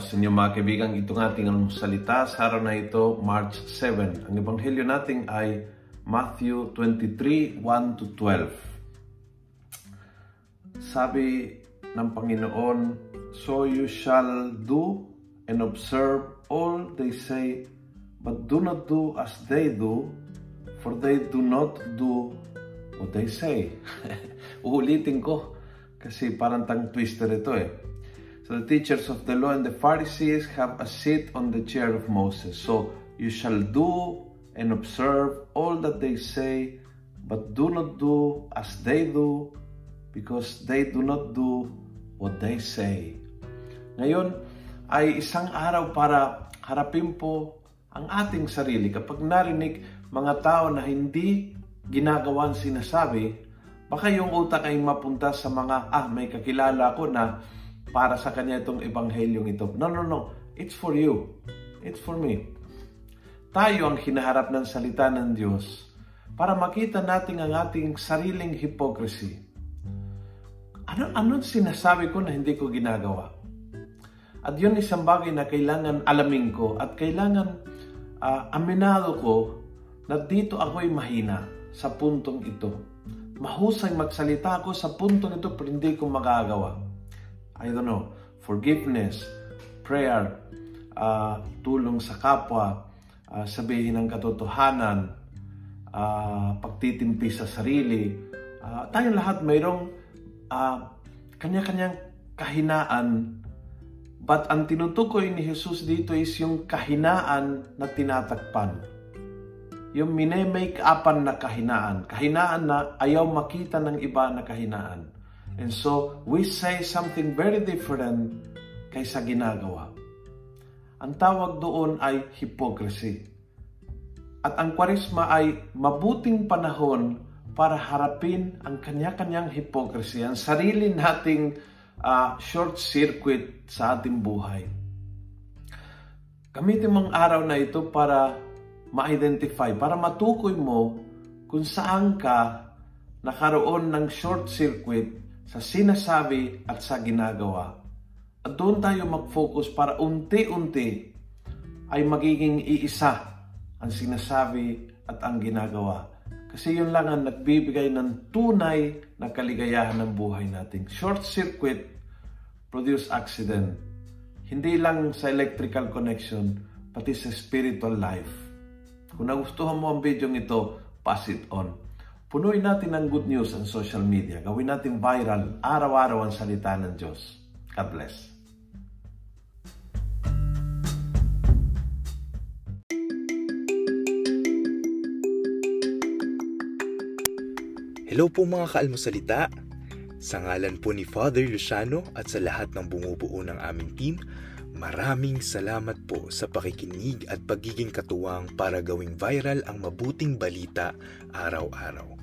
araw sa inyo mga kaibigan. Itong ating almosalita sa araw na ito, March 7. Ang ebanghelyo natin ay Matthew 23, 1-12. Sabi ng Panginoon, "So you shall do and observe all they say, but do not do as they do, for they do not do what they say." Uulitin ko kasi parang tongue-twister ito eh. So the teachers of the law and the Pharisees have a seat on the chair of Moses. So you shall do and observe all that they say, but do not do as they do, because they do not do what they say. Ngayon ay isang araw para harapin po ang ating sarili. Kapag narinig mga tao na hindi ginagawa ang sinasabi, baka yung utak ay mapunta sa mga, may kakilala ko na para sa kanya itong ebanghelyong ito. No, no, no. It's for you. It's for me. Tayo ang hinaharap ng salita ng Diyos para makita natin ang ating sariling hypocrisy. Ano sinasabi ko na hindi ko ginagawa? At yun isang bagay na kailangan alamin ko at kailangan aminado ko na dito ako'y mahina sa puntong ito. Mahusay magsalita ako sa puntong ito pero hindi ko magagawa. I don't know, forgiveness, prayer, tulong sa kapwa, sabihin ang katotohanan, pagtitimpi sa sarili. Tayong lahat mayroong kanya-kanyang kahinaan. But ang tinutukoy ni Jesus dito is yung kahinaan na tinatakpan. Yung mine-make-upan na kahinaan. Kahinaan na ayaw makita ng iba na kahinaan. And so, we say something very different kaysa ginagawa. Ang tawag doon ay hypocrisy. At ang Kwaresma ay mabuting panahon para harapin ang kanya-kanyang hypocrisy, ang sarili nating short circuit sa ating buhay. Gamitin mong araw na ito para ma-identify, para matukoy mo kung saan ka nakaroon ng short circuit sa sinasabi at sa ginagawa. At doon tayo mag-focus para unti-unti ay magiging iisa ang sinasabi at ang ginagawa. Kasi yun lang ang nagbibigay ng tunay na kaligayahan ng buhay natin. Short circuit produce accident. Hindi lang sa electrical connection, pati sa spiritual life. Kung nagustuhan mo ang video ito, pass it on. Punuin natin ng good news ang social media. Gawin natin viral araw-araw ang salita ng Diyos. God bless. Hello po mga kaalmosalita. Sa ngalan po ni Father Luciano at sa lahat ng bumubuo ng aming team, maraming salamat po sa pakikinig at pagiging katuwang para gawing viral ang mabuting balita araw-araw.